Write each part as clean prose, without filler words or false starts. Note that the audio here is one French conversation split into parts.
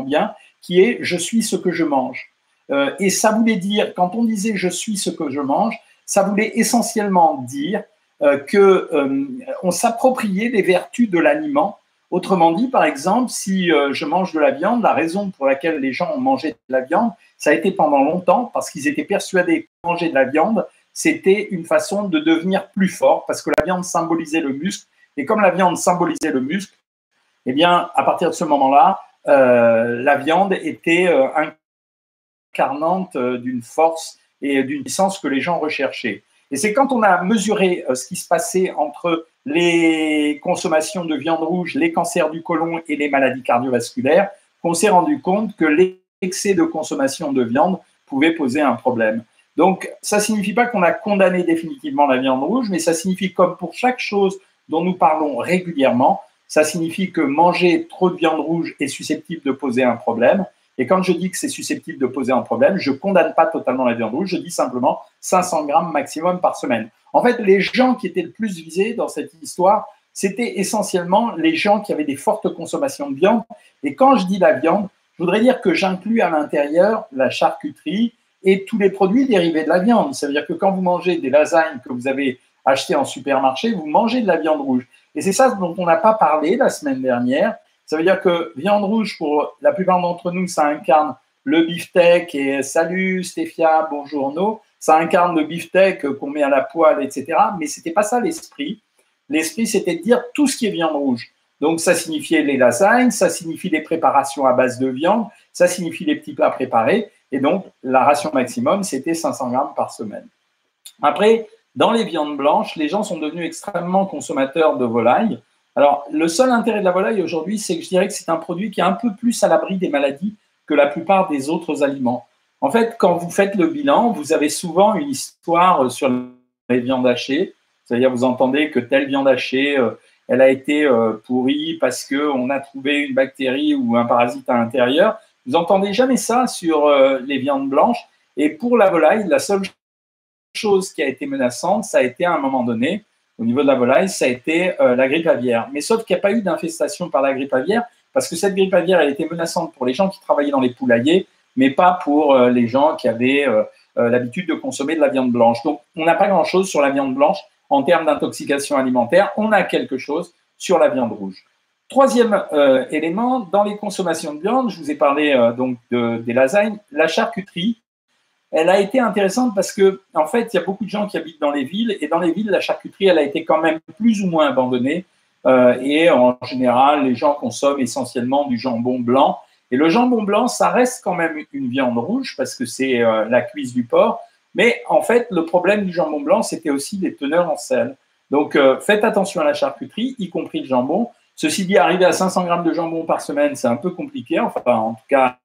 bien, qui est « je suis ce que je mange ». Et ça voulait dire, quand on disait « je suis ce que je mange », ça voulait essentiellement dire qu'on s'appropriait les vertus de l'aliment. Autrement dit, par exemple, si je mange de la viande, la raison pour laquelle les gens ont mangé de la viande, ça a été pendant longtemps parce qu'ils étaient persuadés que manger de la viande, c'était une façon de devenir plus fort parce que la viande symbolisait le muscle. Et comme la viande symbolisait le muscle, eh bien, à partir de ce moment-là, la viande était incarnante d'une force et d'une puissance que les gens recherchaient. Et c'est quand on a mesuré ce qui se passait entre les consommations de viande rouge, les cancers du côlon et les maladies cardiovasculaires, qu'on s'est rendu compte que l'excès de consommation de viande pouvait poser un problème. Donc, ça ne signifie pas qu'on a condamné définitivement la viande rouge, mais ça signifie, comme pour chaque chose dont nous parlons régulièrement, ça signifie que manger trop de viande rouge est susceptible de poser un problème. Et quand je dis que c'est susceptible de poser un problème, je ne condamne pas totalement la viande rouge, je dis simplement 500 grammes maximum par semaine. En fait, les gens qui étaient le plus visés dans cette histoire, c'était essentiellement les gens qui avaient des fortes consommations de viande. Et quand je dis la viande, je voudrais dire que j'inclus à l'intérieur la charcuterie et tous les produits dérivés de la viande. Ça veut dire que quand vous mangez des lasagnes que vous avez achetées en supermarché, vous mangez de la viande rouge. Et c'est ça dont on n'a pas parlé la semaine dernière. Ça veut dire que viande rouge, pour la plupart d'entre nous, ça incarne le beefsteak et salut, Stéphia, bonjour, no. Ça incarne le beefsteak qu'on met à la poêle, etc. Mais ce n'était pas ça l'esprit. L'esprit, c'était de dire tout ce qui est viande rouge. Donc, ça signifiait les lasagnes, ça signifie les préparations à base de viande, ça signifie les petits plats préparés. Et donc, la ration maximum, c'était 500 grammes par semaine. Après, dans les viandes blanches, les gens sont devenus extrêmement consommateurs de volaille. Alors, le seul intérêt de la volaille aujourd'hui, c'est que je dirais que c'est un produit qui est un peu plus à l'abri des maladies que la plupart des autres aliments. En fait, quand vous faites le bilan, vous avez souvent une histoire sur les viandes hachées. C'est-à-dire, vous entendez que telle viande hachée, elle a été pourrie parce qu'on a trouvé une bactérie ou un parasite à l'intérieur. Vous n'entendez jamais ça sur les viandes blanches. Et pour la volaille, la seule chose qui a été menaçante, ça a été à un moment donné, au niveau de la volaille, ça a été la grippe aviaire. Mais sauf qu'il n'y a pas eu d'infestation par la grippe aviaire, parce que cette grippe aviaire, elle était menaçante pour les gens qui travaillaient dans les poulaillers, mais pas pour les gens qui avaient l'habitude de consommer de la viande blanche. Donc, on n'a pas grand-chose sur la viande blanche en termes d'intoxication alimentaire. On a quelque chose sur la viande rouge. Troisième élément, dans les consommations de viande, je vous ai parlé donc des lasagnes, la charcuterie. Elle a été intéressante parce que, en fait, il y a beaucoup de gens qui habitent dans les villes et dans les villes, la charcuterie, elle a été quand même plus ou moins abandonnée et en général, les gens consomment essentiellement du jambon blanc. Et le jambon blanc, ça reste quand même une viande rouge parce que c'est la cuisse du porc. Mais en fait, le problème du jambon blanc, c'était aussi des teneurs en sel. Donc, faites attention à la charcuterie, y compris le jambon. Ceci dit, arriver à 500 grammes de jambon par semaine, c'est un peu compliqué. Enfin, en tout cas,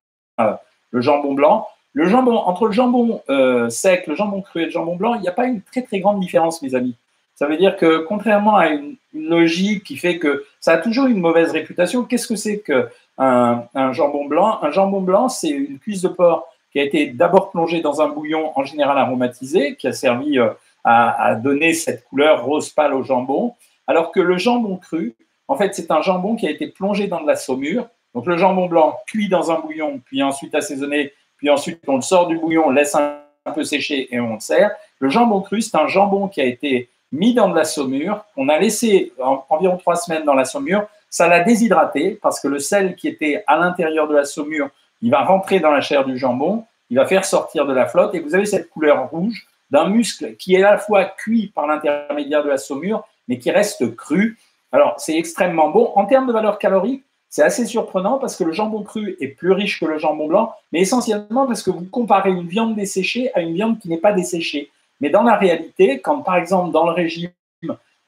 le jambon blanc. Le jambon, entre le jambon sec, le jambon cru et le jambon blanc, il n'y a pas une très, très grande différence, mes amis. Ça veut dire que, contrairement à une logique qui fait que ça a toujours une mauvaise réputation, qu'est-ce que c'est qu'un jambon blanc? Un jambon blanc, c'est une cuisse de porc qui a été d'abord plongée dans un bouillon, en général aromatisé, qui a servi à donner cette couleur rose pâle au jambon, alors que le jambon cru, en fait, c'est un jambon qui a été plongé dans de la saumure. Donc, le jambon blanc cuit dans un bouillon, puis ensuite assaisonné, puis ensuite, on le sort du bouillon, on laisse un peu sécher et on le sert. Le jambon cru, c'est un jambon qui a été mis dans de la saumure, qu'on a laissé environ 3 semaines dans la saumure. Ça l'a déshydraté parce que le sel qui était à l'intérieur de la saumure, il va rentrer dans la chair du jambon, il va faire sortir de la flotte et vous avez cette couleur rouge d'un muscle qui est à la fois cuit par l'intermédiaire de la saumure, mais qui reste cru. Alors, c'est extrêmement bon. En termes de valeur calorique, c'est assez surprenant parce que le jambon cru est plus riche que le jambon blanc, mais essentiellement parce que vous comparez une viande desséchée à une viande qui n'est pas desséchée. Mais dans la réalité, quand par exemple dans le régime,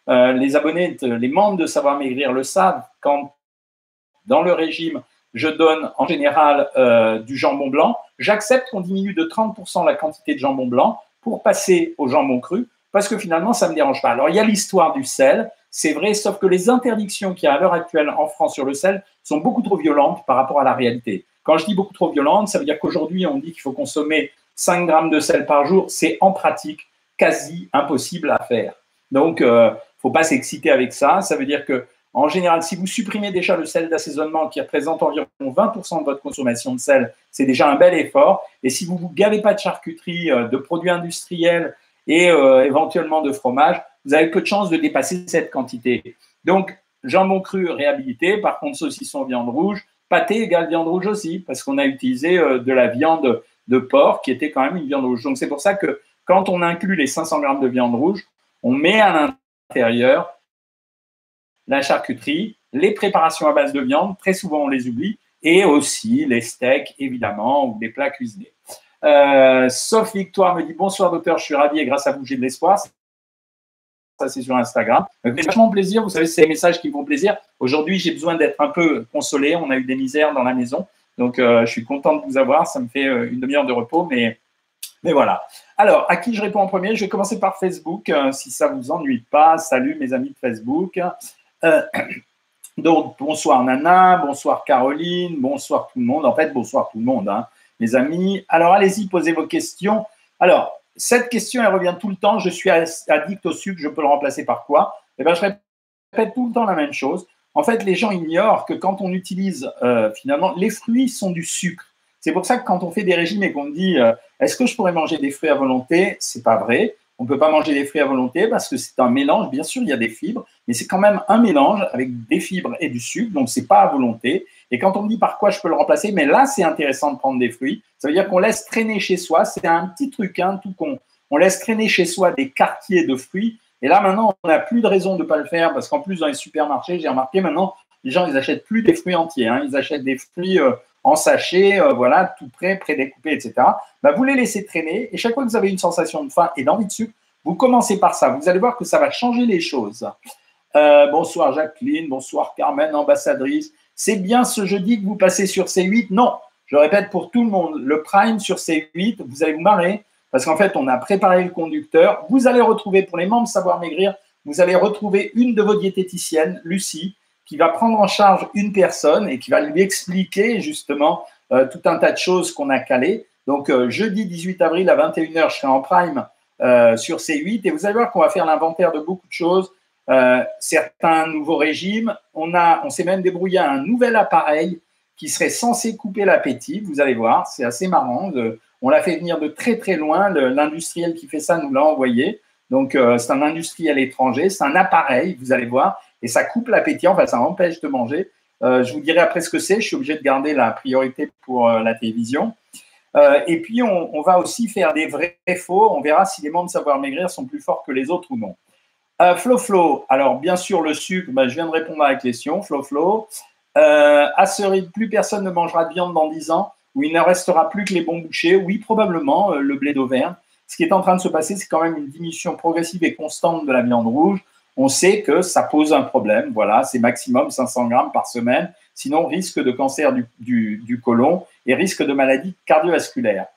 les abonnés, les membres de Savoir Maigrir le savent, quand dans le régime, je donne en général du jambon blanc, j'accepte qu'on diminue de 30% la quantité de jambon blanc pour passer au jambon cru parce que finalement, ça ne me dérange pas. Alors, il y a l'histoire du sel. C'est vrai, sauf que les interdictions qu'il y a à l'heure actuelle en France sur le sel sont beaucoup trop violentes par rapport à la réalité. Quand je dis beaucoup trop violentes, ça veut dire qu'aujourd'hui, on dit qu'il faut consommer 5 grammes de sel par jour. C'est en pratique quasi impossible à faire. Donc, il ne faut pas s'exciter avec ça. Ça veut dire que En général, si vous supprimez déjà le sel d'assaisonnement qui représente environ 20% de votre consommation de sel, c'est déjà un bel effort. Et si vous ne vous gavez pas de charcuterie, de produits industriels et éventuellement de fromage, vous avez peu de chances de dépasser cette quantité. Donc, jambon cru réhabilité, par contre saucisson viande rouge, pâté égale viande rouge aussi, parce qu'on a utilisé de la viande de porc qui était quand même une viande rouge. Donc, c'est pour ça que quand on inclut les 500 grammes de viande rouge, on met à l'intérieur la charcuterie, les préparations à base de viande, très souvent on les oublie, et aussi les steaks, évidemment, ou des plats cuisinés. Sauf Victoire me dit « Bonsoir docteur, je suis ravi et grâce à vous, j'ai de l'espoir ». Ça, c'est sur Instagram. C'est vachement plaisir, vous savez, c'est les messages qui me font plaisir. Aujourd'hui, j'ai besoin d'être un peu consolé, on a eu des misères dans la maison, donc je suis content de vous avoir, ça me fait une demi-heure de repos, mais voilà. Alors, à qui je réponds en premier? Je vais commencer par Facebook, si ça ne vous ennuie pas. Salut mes amis de Facebook. Donc, bonsoir Nana, bonsoir Caroline, bonsoir tout le monde. En fait, bonsoir tout le monde, hein, mes amis. Alors, allez-y, posez vos questions. Alors, cette question, elle revient tout le temps. Je suis addict au sucre, je peux le remplacer par quoi? Eh bien, je répète tout le temps la même chose. En fait, les gens ignorent que quand on utilise, finalement, les fruits sont du sucre. C'est pour ça que quand on fait des régimes et qu'on me dit « Est-ce que je pourrais manger des fruits à volonté ?» C'est pas vrai. On ne peut pas manger des fruits à volonté parce que c'est un mélange. Bien sûr, il y a des fibres, mais c'est quand même un mélange avec des fibres et du sucre, donc ce n'est pas à volonté. Et quand on me dit par quoi je peux le remplacer, mais là, c'est intéressant de prendre des fruits. Ça veut dire qu'on laisse traîner chez soi. C'est un petit truc, hein, tout con. On laisse traîner chez soi des quartiers de fruits. Et là, maintenant, on n'a plus de raison de ne pas le faire parce qu'en plus, dans les supermarchés, j'ai remarqué maintenant, les gens, ils n'achètent plus des fruits entiers. Hein, ils achètent des fruits en sachet, voilà, tout prêt, prédécoupé, etc. Bah, vous les laissez traîner et chaque fois que vous avez une sensation de faim et d'envie de sucre, vous commencez par ça. Vous allez voir que ça va changer les choses. Bonsoir Jacqueline, bonsoir Carmen, ambassadrice. C'est bien ce jeudi que vous passez sur C8? Non, je répète pour tout le monde, le prime sur C8, vous allez vous marrer parce qu'en fait, on a préparé le conducteur. Vous allez retrouver, pour les membres Savoir Maigrir, vous allez retrouver une de vos diététiciennes, Lucie, qui va prendre en charge une personne et qui va lui expliquer justement tout un tas de choses qu'on a calées. Donc, jeudi 18 avril à 21h, je serai en prime sur C8 et vous allez voir qu'on va faire l'inventaire de beaucoup de choses, certains nouveaux régimes. On s'est même débrouillé à un nouvel appareil qui serait censé couper l'appétit. Vous allez voir, c'est assez marrant. On l'a fait venir de très, très loin. L'industriel qui fait ça nous l'a envoyé. Donc, c'est un industriel étranger. C'est un appareil, vous allez voir. Et ça coupe l'appétit, enfin ça empêche de manger. Je vous dirai après ce que c'est, je suis obligé de garder la priorité pour la télévision. Et puis, on va aussi faire des vrais faux. On verra si les membres de Savoir Maigrir sont plus forts que les autres ou non. Flo, alors bien sûr le sucre, ben, je viens de répondre à la question, Flo. À ce rythme, plus personne ne mangera de viande dans 10 ans ou il ne restera plus que les bons bouchers. Oui, probablement, le blé d'Auvergne. Ce qui est en train de se passer, c'est quand même une diminution progressive et constante de la viande rouge. On sait que ça pose un problème, voilà, c'est maximum 500 grammes par semaine, sinon risque de cancer du côlon et risque de maladie cardiovasculaire.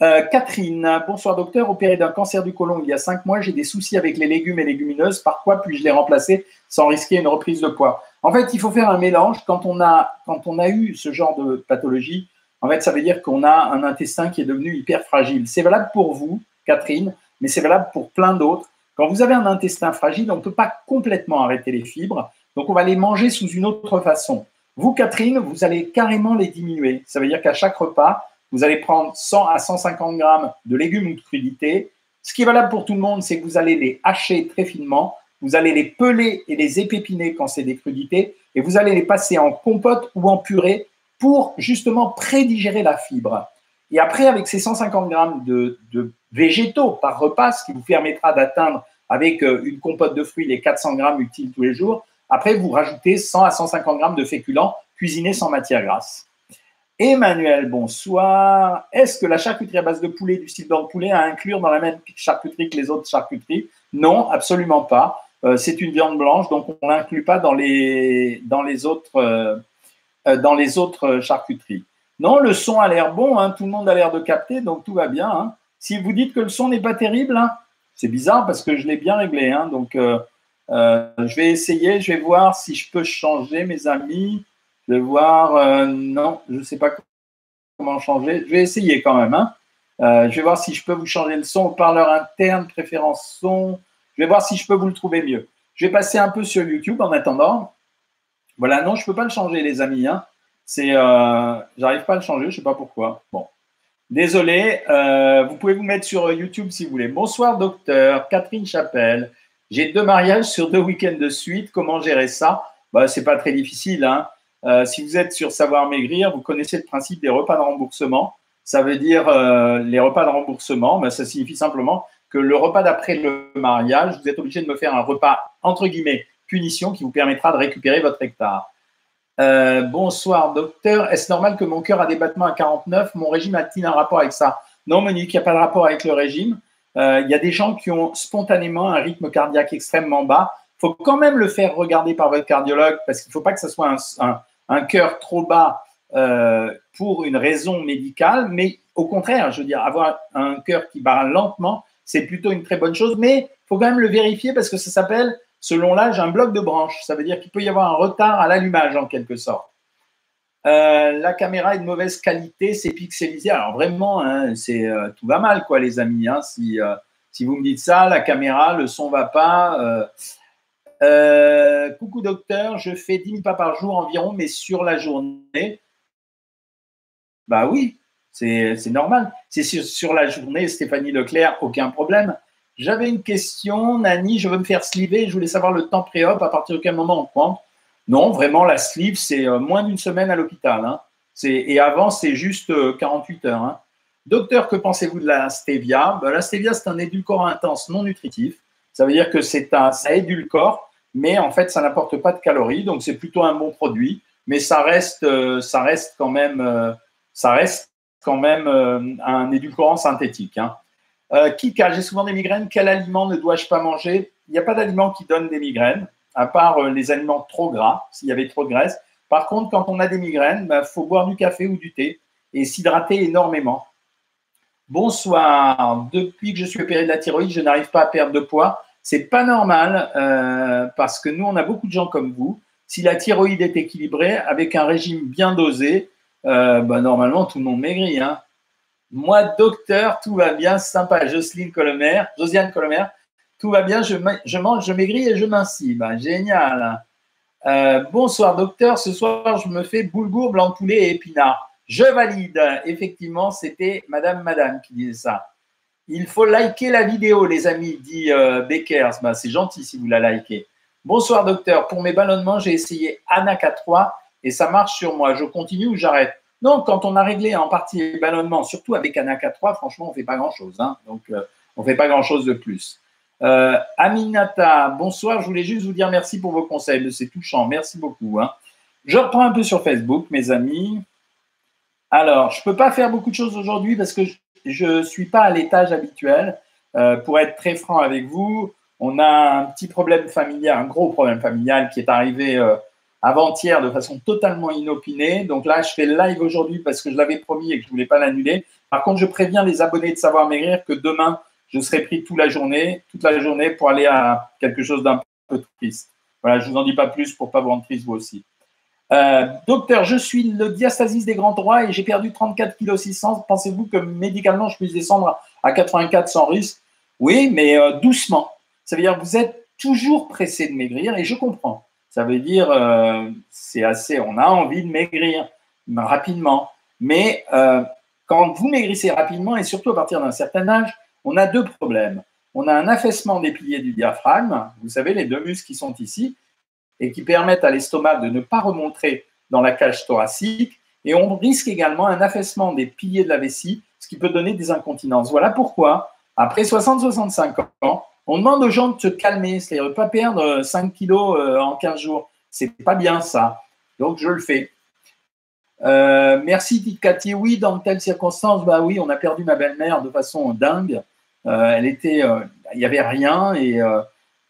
Catherine, bonsoir docteur, opéré d'un cancer du côlon il y a 5 mois, j'ai des soucis avec les légumes et légumineuses, par quoi puis-je les remplacer sans risquer une reprise de poids? En fait, il faut faire un mélange, quand on a eu ce genre de pathologie, en fait, ça veut dire qu'on a un intestin qui est devenu hyper fragile. C'est valable pour vous, Catherine, mais c'est valable pour plein d'autres. Quand vous avez un intestin fragile, on ne peut pas complètement arrêter les fibres, donc on va les manger sous une autre façon. Vous, Catherine, vous allez carrément les diminuer. Ça veut dire qu'à chaque repas, vous allez prendre 100 à 150 grammes de légumes ou de crudités. Ce qui est valable pour tout le monde, c'est que vous allez les hacher très finement, vous allez les peler et les épépiner quand c'est des crudités, et vous allez les passer en compote ou en purée pour justement prédigérer la fibre. Et après, avec ces 150 grammes de végétaux par repas, ce qui vous permettra d'atteindre avec une compote de fruits les 400 grammes utiles tous les jours, après, vous rajoutez 100 à 150 grammes de féculents cuisinés sans matière grasse. Emmanuel, bonsoir. Est-ce que la charcuterie à base de poulet, du style blanc de poulet, à inclure dans la même charcuterie que les autres charcuteries? Non, absolument pas. C'est une viande blanche, donc on ne l'inclut pas dans les autres charcuteries. Non, le son a l'air bon, hein, tout le monde a l'air de capter, donc tout va bien. Hein. Si vous dites que le son n'est pas terrible, hein, c'est bizarre parce que je l'ai bien réglé. Hein, donc, je vais essayer, je vais voir si je peux changer, mes amis. Je vais voir, non, je ne sais pas comment changer. Je vais essayer quand même. Hein. Je vais voir si je peux vous changer le son, haut-parleur interne, préférence son. Je vais voir si je peux vous le trouver mieux. Je vais passer un peu sur YouTube en attendant. Voilà, non, je ne peux pas le changer, les amis. Hein. J'arrive pas à le changer, je ne sais pas pourquoi. Bon, désolé. Vous pouvez vous mettre sur YouTube si vous voulez. Bonsoir, docteur. Catherine Chapelle. J'ai 2 mariages sur 2 week-ends de suite. Comment gérer ça? Bah, c'est pas très difficile. Hein. Si vous êtes sur Savoir Maigrir, vous connaissez le principe des repas de remboursement. Ça veut dire les repas de remboursement, bah, ça signifie simplement que le repas d'après le mariage, vous êtes obligé de me faire un repas, entre guillemets, punition qui vous permettra de récupérer votre hectare. Bonsoir, docteur. Est-ce normal que mon cœur a des battements à 49? Mon régime a-t-il un rapport avec ça? Non, Monique, il n'y a pas de rapport avec le régime. Il y a des gens qui ont spontanément un rythme cardiaque extrêmement bas. Il faut quand même le faire regarder par votre cardiologue parce qu'il ne faut pas que ce soit un cœur trop bas pour une raison médicale. Mais au contraire, je veux dire, avoir un cœur qui bat lentement, c'est plutôt une très bonne chose. Mais il faut quand même le vérifier parce que ça s'appelle, selon l'âge, un bloc de branche. Ça veut dire qu'il peut y avoir un retard à l'allumage en quelque sorte. La caméra est de mauvaise qualité, c'est pixelisé. Alors vraiment, hein, tout va mal, quoi, les amis. Hein, si vous me dites ça, la caméra, le son ne va pas. Coucou docteur, je fais 10 000 pas par jour environ, mais sur la journée. Bah oui, c'est normal. C'est sur la journée, Stéphanie Leclerc, aucun problème. J'avais une question, Nani, je veux me faire sliver, je voulais savoir le temps pré-op, à partir de quel moment on prend. Non, vraiment, la sleeve, c'est moins d'1 semaine à l'hôpital. Hein. Et avant, c'est juste 48 heures. Hein. Docteur, que pensez-vous de la stevia? Ben, la stevia, c'est un édulcorant intense non nutritif. Ça veut dire que ça édulcore, mais en fait, ça n'apporte pas de calories. Donc, c'est plutôt un bon produit. Mais ça reste quand même un édulcorant synthétique. Hein. Kika, j'ai souvent des migraines. Quel aliment ne dois-je pas manger? Il n'y a pas d'aliment qui donne des migraines, à part les aliments trop gras, s'il y avait trop de graisse. Par contre, quand on a des migraines, bah, faut boire du café ou du thé et s'hydrater énormément. Bonsoir. Depuis que je suis opéré de la thyroïde, je n'arrive pas à perdre de poids. C'est pas normal parce que nous, on a beaucoup de gens comme vous. Si la thyroïde est équilibrée, avec un régime bien dosé, bah, normalement, tout le monde maigrit. Hein. Moi, docteur, tout va bien, sympa. Josiane Colomer. Tout va bien, je mange, je maigris et je mincis. Ben, génial. Bonsoir, docteur. Ce soir, je me fais boulgour, blanc de poulet et épinards. Je valide. Effectivement, c'était madame qui disait ça. Il faut liker la vidéo, les amis, dit Beckers. Ben, c'est gentil si vous la likez. Bonsoir, docteur. Pour mes ballonnements, j'ai essayé Anaca 3 et ça marche sur moi. Je continue ou j'arrête? Non, quand on a réglé en partie les ballonnements, surtout avec Anaca 3, franchement, on ne fait pas grand-chose. Hein. Donc, on ne fait pas grand-chose de plus. Aminata, bonsoir, je voulais juste vous dire merci pour vos conseils, c'est touchant, merci beaucoup. Hein. Je reprends un peu sur Facebook, mes amis. Alors, je ne peux pas faire beaucoup de choses aujourd'hui parce que je ne suis pas à l'étage habituel. Pour être très franc avec vous, on a un petit problème familial, un gros problème familial qui est arrivé avant-hier de façon totalement inopinée. Donc là, je fais live aujourd'hui parce que je l'avais promis et que je ne voulais pas l'annuler. Par contre, je préviens les abonnés de Savoir Maigrir que demain, je serai pris toute la journée pour aller à quelque chose d'un peu triste. Voilà, je ne vous en dis pas plus pour ne pas vous rendre triste vous aussi. Docteur, je suis le diastasis des grands droits et j'ai perdu 34,6 kg. Pensez-vous que médicalement, je puisse descendre à 84 sans risque? Oui, mais doucement. Ça veut dire que vous êtes toujours pressé de maigrir et je comprends. Ça veut dire c'est assez. On a envie de maigrir rapidement. Mais quand vous maigrissez rapidement et surtout à partir d'un certain âge, on a 2 problèmes. On a un affaissement des piliers du diaphragme, vous savez, les 2 muscles qui sont ici et qui permettent à l'estomac de ne pas remonter dans la cage thoracique. Et on risque également un affaissement des piliers de la vessie, ce qui peut donner des incontinences. Voilà pourquoi, après 60-65 ans, on demande aux gens de se calmer, c'est-à-dire de ne pas perdre 5 kilos en 15 jours. C'est pas bien ça. Donc, je le fais. Merci, Tite Cathy. Oui, dans de telles circonstances, bah oui, on a perdu ma belle-mère de façon dingue. Il n'y avait rien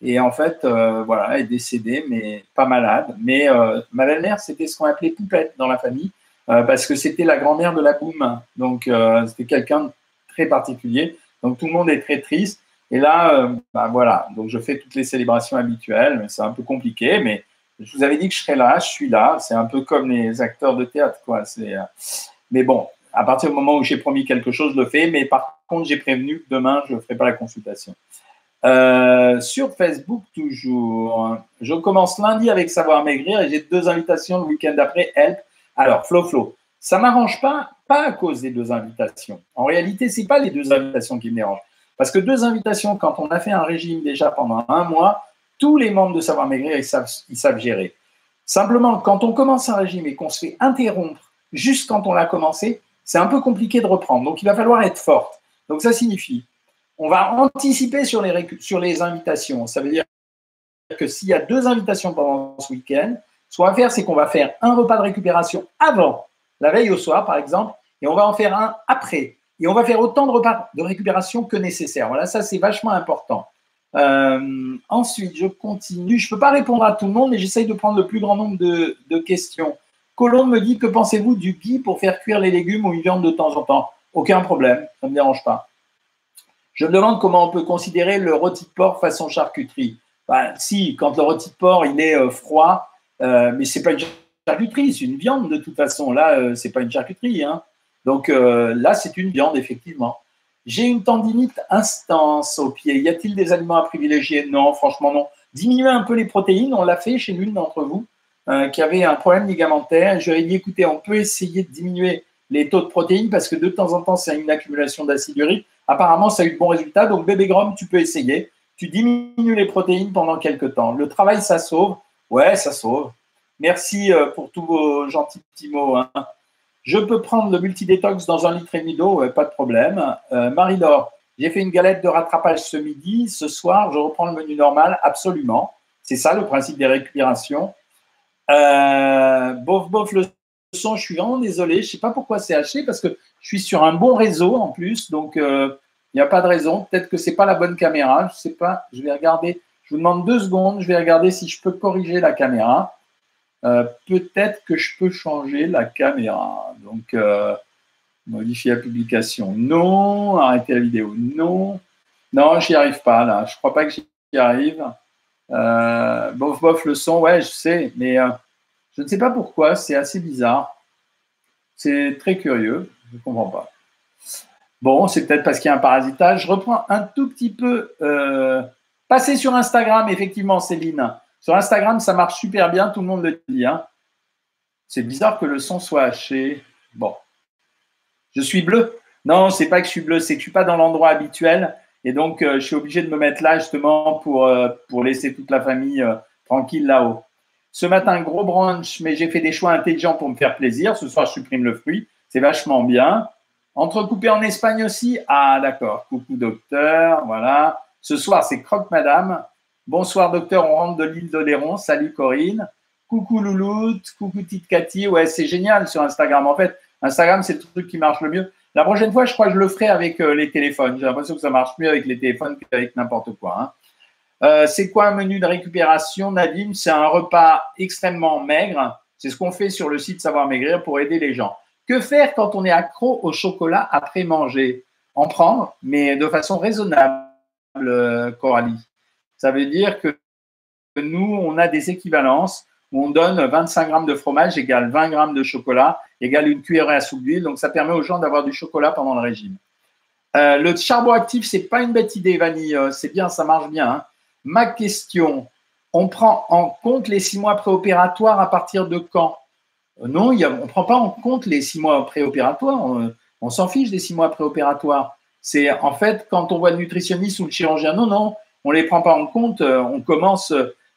et en fait, voilà, elle est décédée, mais pas malade. Mais ma belle-mère, c'était ce qu'on appelait poupette dans la famille parce que c'était la grand-mère de la boum. Donc, c'était quelqu'un de très particulier. Donc, tout le monde est très triste. Et là, bah, voilà, donc je fais toutes les célébrations habituelles. C'est un peu compliqué, mais je vous avais dit que je serais là, je suis là. C'est un peu comme les acteurs de théâtre, quoi. Mais bon, à partir du moment où j'ai promis quelque chose, je le fais. Mais par contre, j'ai prévenu que demain, je ne ferai pas la consultation. Sur Facebook toujours. Je commence lundi avec Savoir Maigrir et j'ai 2 invitations le week-end d'après. Help. Alors, Flo, ça ne m'arrange pas à cause des 2 invitations. En réalité, ce n'est pas les 2 invitations qui me dérangent. Parce que 2 invitations, quand on a fait un régime déjà pendant 1 mois, tous les membres de Savoir Maigrir, ils savent gérer. Simplement, quand on commence un régime et qu'on se fait interrompre juste quand on l'a commencé, c'est un peu compliqué de reprendre. Donc, il va falloir être forte. Donc, ça signifie, on va anticiper sur les invitations. Ça veut dire que s'il y a 2 invitations pendant ce week-end, ce qu'on va faire, c'est qu'on va faire un repas de récupération avant, la veille au soir, par exemple, et on va en faire un après. Et on va faire autant de repas de récupération que nécessaire. Voilà, ça, c'est vachement important. Ensuite, je continue. Je ne peux pas répondre à tout le monde, mais j'essaye de prendre le plus grand nombre de questions. Colombe me dit, que pensez-vous du ghee pour faire cuire les légumes ou une viande de temps en temps? Aucun problème, ça ne me dérange pas. Je me demande comment on peut considérer le rôti de porc façon charcuterie. Ben, si, quand le rôti de porc, il est froid, mais ce n'est pas une charcuterie, c'est une viande de toute façon. Là, ce n'est pas une charcuterie, hein. Donc là, c'est une viande, effectivement. J'ai une tendinite intense au pied. Y a-t-il des aliments à privilégier? Non, franchement, non. Diminuer un peu les protéines, on l'a fait chez l'une d'entre vous qui avait un problème ligamentaire. Je lui ai dit, écoutez, on peut essayer de diminuer les taux de protéines parce que de temps en temps, c'est une accumulation d'acide urique. Apparemment, ça a eu de bons résultats. Donc, bébé Grom, tu peux essayer. Tu diminues les protéines pendant quelques temps. Le travail, ça sauve. Ouais, ça sauve. Merci pour tous vos gentils petits mots, hein. Je peux prendre le multidétox dans 1,5 litre d'eau, ouais, pas de problème. Marie-Laure, j'ai fait une galette de rattrapage ce midi. Ce soir, je reprends le menu normal, absolument. C'est ça le principe des récupérations. Bof, le son, je suis vraiment désolé. Je ne sais pas pourquoi c'est haché parce que je suis sur un bon réseau en plus. Donc, il n'y a pas de raison. Peut-être que ce n'est pas la bonne caméra. Je ne sais pas. Je vais regarder. Je vous demande 2 secondes. Je vais regarder si je peux corriger la caméra. Peut-être que je peux changer la caméra. Donc, modifier la publication. Non. Arrêter la vidéo. Non. Non, je n'y arrive pas là. Je ne crois pas que j'y arrive. Bof, le son. Ouais, je sais. Mais je ne sais pas pourquoi. C'est assez bizarre. C'est très curieux. Je ne comprends pas. Bon, c'est peut-être parce qu'il y a un parasitage. Je reprends un tout petit peu. Passer sur Instagram, effectivement, Céline. Sur Instagram, ça marche super bien, tout le monde le dit, hein. C'est bizarre que le son soit haché. Bon. Je suis bleu? Non, c'est pas que je suis bleu, c'est que je ne suis pas dans l'endroit habituel. Et donc, je suis obligé de me mettre là justement pour laisser toute la famille tranquille là-haut. Ce matin, gros brunch, mais j'ai fait des choix intelligents pour me faire plaisir. Ce soir, je supprime le fruit. C'est vachement bien. Entrecoupé en Espagne aussi? Ah, d'accord. Coucou, docteur. Voilà. Ce soir, c'est croque, madame. Bonsoir, docteur, on rentre de l'île d'Oléron. Salut, Corinne. Coucou, Louloute. Coucou, petite Cathy. Ouais, c'est génial sur Instagram. En fait, Instagram, c'est le truc qui marche le mieux. La prochaine fois, je crois que je le ferai avec les téléphones. J'ai l'impression que ça marche mieux avec les téléphones qu'avec n'importe quoi, hein. C'est quoi un menu de récupération, Nadine? C'est un repas extrêmement maigre. C'est ce qu'on fait sur le site Savoir Maigrir pour aider les gens. Que faire quand on est accro au chocolat après manger? En prendre, mais de façon raisonnable, Coralie. Ça veut dire que nous, on a des équivalences où on donne 25 grammes de fromage égale 20 grammes de chocolat égale 1 cuillerée à soupe d'huile. Donc, ça permet aux gens d'avoir du chocolat pendant le régime. Le charbon actif, ce n'est pas une bête idée, Vanille. C'est bien, ça marche bien, hein. Ma question, on prend en compte les 6 mois préopératoires à partir de quand? Non, on ne prend pas en compte les 6 mois préopératoires. On s'en fiche des 6 mois préopératoires. C'est en fait, quand on voit le nutritionniste ou le chirurgien, non. On ne les prend pas en compte. On commence,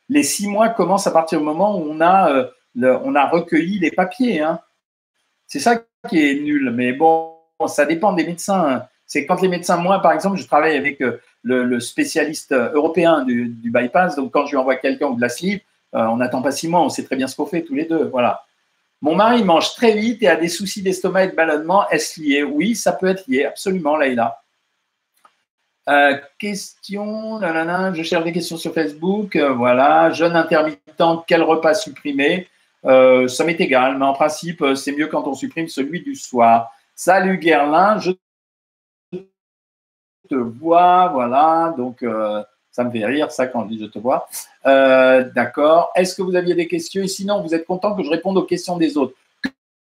les 6 mois commencent à partir du moment où on a recueilli les papiers, hein. C'est ça qui est nul. Mais bon, ça dépend des médecins. C'est quand les médecins, moi, par exemple, je travaille avec le spécialiste européen du bypass. Donc, quand je lui envoie quelqu'un ou de la sleeve, on n'attend pas 6 mois. On sait très bien ce qu'on fait tous les deux. Voilà. Mon mari mange très vite et a des soucis d'estomac et de ballonnement. Est-ce lié? Oui, ça peut être lié. Absolument, Laïla. Question, je cherche des questions sur Facebook, voilà, jeûne intermittent, quel repas supprimer? Ça m'est égal, mais en principe, c'est mieux quand on supprime celui du soir. Salut Guerlain, je te vois, voilà, donc ça me fait rire ça quand je dis je te vois. D'accord, est-ce que vous aviez des questions? Et sinon, vous êtes content que je réponde aux questions des autres.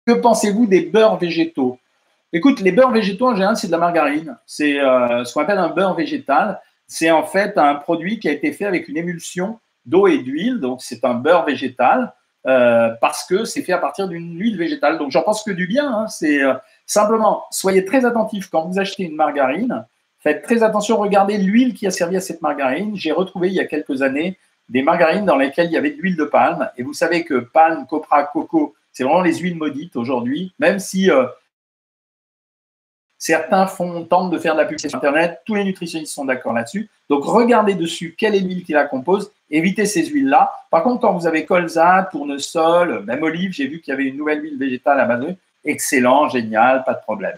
Que pensez-vous des beurres végétaux? Écoute, les beurres végétaux, en général, c'est de la margarine. C'est ce qu'on appelle un beurre végétal. c'est en fait un produit qui a été fait avec une émulsion d'eau et d'huile. Donc, c'est un beurre végétal parce que c'est fait à partir d'une huile végétale. Donc, j'en pense que du bien. Hein. C'est simplement, soyez très attentifs quand vous achetez une margarine. Faites très attention, regardez l'huile qui a servi à cette margarine. J'ai retrouvé il y a quelques années des margarines dans lesquelles il y avait de l'huile de palme. Et vous savez que palme, copra, coco, c'est vraiment les huiles maudites aujourd'hui, même si certains tentent de faire de la publicité sur Internet. Tous les nutritionnistes sont d'accord là-dessus. Donc, regardez dessus quelle est l'huile qui la compose. Évitez ces huiles-là. Par contre, quand vous avez colza, tournesol, même olive, j'ai vu qu'il y avait une nouvelle huile végétale à base. Excellent, génial, pas de problème.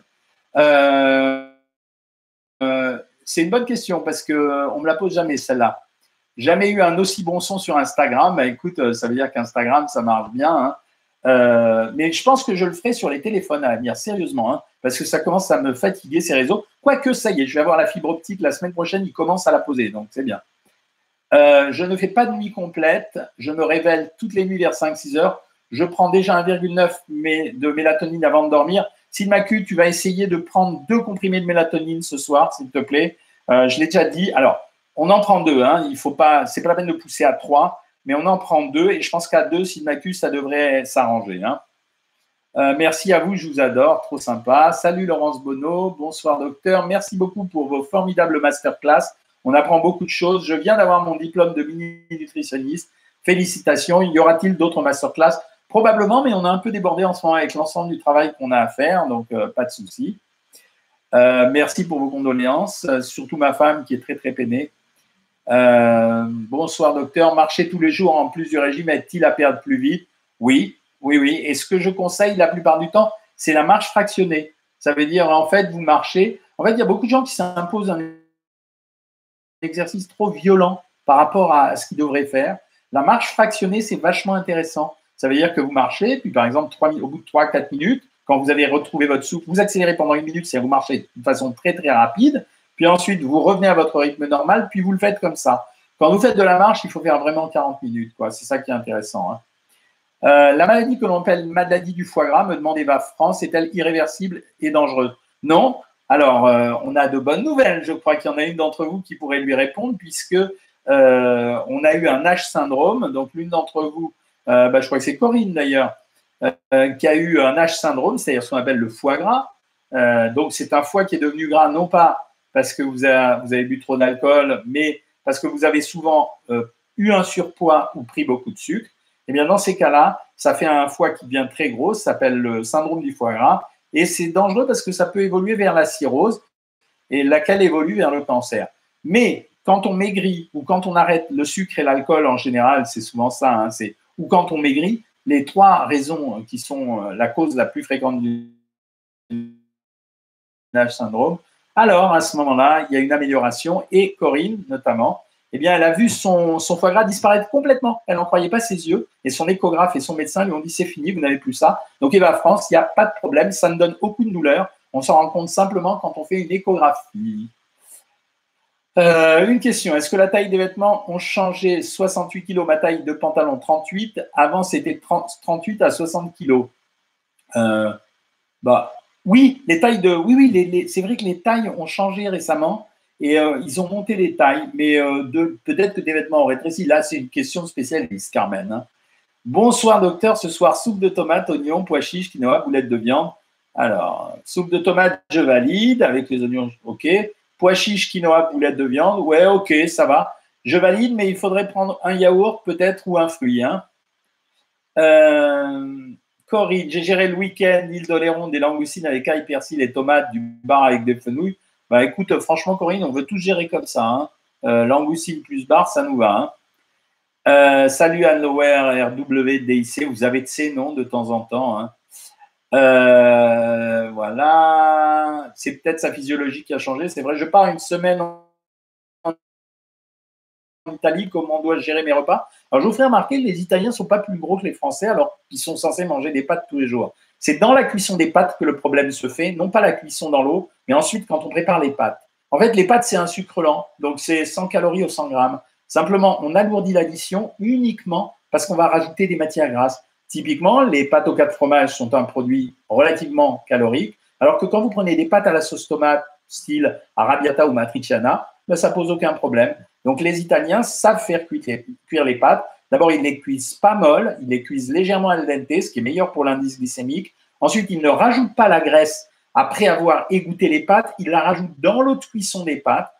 C'est une bonne question parce qu'on ne me la pose jamais, celle-là. Jamais eu un aussi bon son sur Instagram. Bah, écoute, ça veut dire qu'Instagram, ça marche bien. Hein. Mais je pense que je le ferai sur les téléphones à l'avenir, sérieusement, hein, parce que ça commence à me fatiguer, ces réseaux. Quoique, ça y est, je vais avoir la fibre optique la semaine prochaine, ils commencent à la poser, donc c'est bien. Je ne fais pas de nuit complète, je me réveille toutes les nuits vers 5-6 heures, je prends déjà 1,9 de mélatonine avant de dormir. Sylmacu, tu vas essayer de prendre 2 comprimés de mélatonine ce soir, s'il te plaît. Je l'ai déjà dit, alors, on en prend 2, hein, il faut pas, c'est pas la peine de pousser à 3. Mais on en prend 2 et je pense qu'à 2, Sylmacu, ça devrait s'arranger. Hein. Merci à vous, je vous adore, trop sympa. Salut Laurence Bonneau, bonsoir docteur. Merci beaucoup pour vos formidables masterclass. On apprend beaucoup de choses. Je viens d'avoir mon diplôme de mini-nutritionniste. Félicitations. Y aura-t-il d'autres masterclass? Probablement, mais on a un peu débordé en ce moment avec l'ensemble du travail qu'on a à faire, donc pas de souci. Merci pour vos condoléances, surtout ma femme qui est très, très peinée. Bonsoir docteur, marcher tous les jours en plus du régime aide-t-il à perdre plus vite? Oui, oui, oui. Et ce que je conseille la plupart du temps, c'est la marche fractionnée. Ça veut dire en fait, vous marchez. En fait, il y a beaucoup de gens qui s'imposent un exercice trop violent par rapport à ce qu'ils devraient faire. La marche fractionnée, c'est vachement intéressant. Ça veut dire que vous marchez, puis par exemple, au bout de 3-4 minutes, quand vous avez retrouvé votre souffle, vous accélérez pendant 1 minute, c'est-à-dire vous marchez de façon très, très rapide. Puis ensuite, vous revenez à votre rythme normal, puis vous le faites comme ça. Quand vous faites de la marche, il faut faire vraiment 40 minutes, quoi. C'est ça qui est intéressant. Hein. La maladie que l'on appelle maladie du foie gras, me demandait Vafrance, est-elle irréversible et dangereuse? Non. Alors, on a de bonnes nouvelles. Je crois qu'il y en a une d'entre vous qui pourrait lui répondre, puisque on a eu un H-syndrome. Donc, l'une d'entre vous, je crois que c'est Corinne d'ailleurs, qui a eu un H-syndrome, c'est-à-dire ce qu'on appelle le foie gras. Donc, c'est un foie qui est devenu gras, non pas parce que vous avez bu trop d'alcool, mais parce que vous avez souvent eu un surpoids ou pris beaucoup de sucre. Eh bien, dans ces cas-là, ça fait un foie qui devient très gros, ça s'appelle le syndrome du foie gras, et c'est dangereux parce que ça peut évoluer vers la cirrhose, et laquelle évolue vers le cancer. Mais quand on maigrit, ou quand on arrête le sucre et l'alcool en général, c'est souvent ça, hein, ou quand on maigrit, les 3 raisons qui sont la cause la plus fréquente du H-syndrome, alors, à ce moment-là, il y a une amélioration et Corinne, notamment, eh bien, elle a vu son foie gras disparaître complètement. Elle n'en croyait pas ses yeux et son échographe et son médecin lui ont dit « c'est fini, vous n'avez plus ça ». Donc, Eva-France, il n'y a pas de problème, ça ne donne aucune douleur. On s'en rend compte simplement quand on fait une échographie. Une question, est-ce que la taille des vêtements ont changé? 68 kg, ma taille de pantalon 38, avant c'était 38 à 60 kg. Oui, les tailles c'est vrai que les tailles ont changé récemment et ils ont monté les tailles, mais peut-être que des vêtements ont rétréci. Là, c'est une question spécialiste, Carmen. Hein. Bonsoir, docteur. Ce soir, soupe de tomates, oignons, pois chiches, quinoa, boulettes de viande. Alors, soupe de tomates, je valide avec les oignons, ok. Pois chiches, quinoa, boulettes de viande, ouais, ok, ça va. Je valide, mais il faudrait prendre un yaourt peut-être ou un fruit. Hein. Corinne, j'ai géré le week-end, l'île d'Oléron, des langoustines avec ail, persil et tomates, du bar avec des fenouilles. Bah écoute, franchement, Corinne, on veut tout gérer comme ça. Hein. Langoustine plus bar, ça nous va. Hein. Salut Anne-Lower, RWDIC, vous avez de ces noms de temps en temps. Hein. Voilà, c'est peut-être sa physiologie qui a changé, c'est vrai. Je pars une semaine en Italie, comment dois-je gérer mes repas? Alors, je vous ferai remarquer, les Italiens ne sont pas plus gros que les Français, alors qu'ils sont censés manger des pâtes tous les jours. C'est dans la cuisson des pâtes que le problème se fait, non pas la cuisson dans l'eau, mais ensuite quand on prépare les pâtes. En fait, les pâtes, c'est un sucre lent, donc c'est 100 calories au 100 grammes. Simplement, on alourdit l'addition uniquement parce qu'on va rajouter des matières grasses. Typiquement, les pâtes aux 4 fromages sont un produit relativement calorique, alors que quand vous prenez des pâtes à la sauce tomate, style arrabbiata ou matriciana, ben, ça ne pose aucun problème. Donc, les Italiens savent faire cuire les pâtes. D'abord, ils ne les cuisent pas molles, ils les cuisent légèrement al dente, ce qui est meilleur pour l'indice glycémique. Ensuite, ils ne rajoutent pas la graisse après avoir égoutté les pâtes, ils la rajoutent dans l'eau de cuisson des pâtes,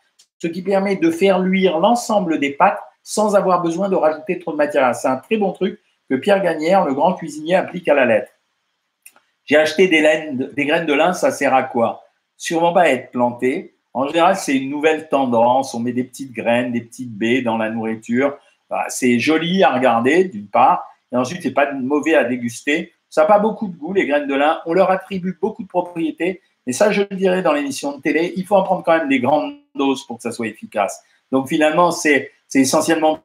ce qui permet de faire luire l'ensemble des pâtes sans avoir besoin de rajouter trop de matière. C'est un très bon truc que Pierre Gagnère, le grand cuisinier, applique à la lettre. J'ai acheté des graines de lin, ça sert à quoi? Sûrement pas à être planté. En général, c'est une nouvelle tendance. On met des petites graines, des petites baies dans la nourriture. C'est joli à regarder, d'une part, et ensuite, c'est pas mauvais à déguster. Ça n'a pas beaucoup de goût, les graines de lin. On leur attribue beaucoup de propriétés. Et ça, je le dirais dans l'émission de télé, il faut en prendre quand même des grandes doses pour que ça soit efficace. Donc, finalement, c'est essentiellement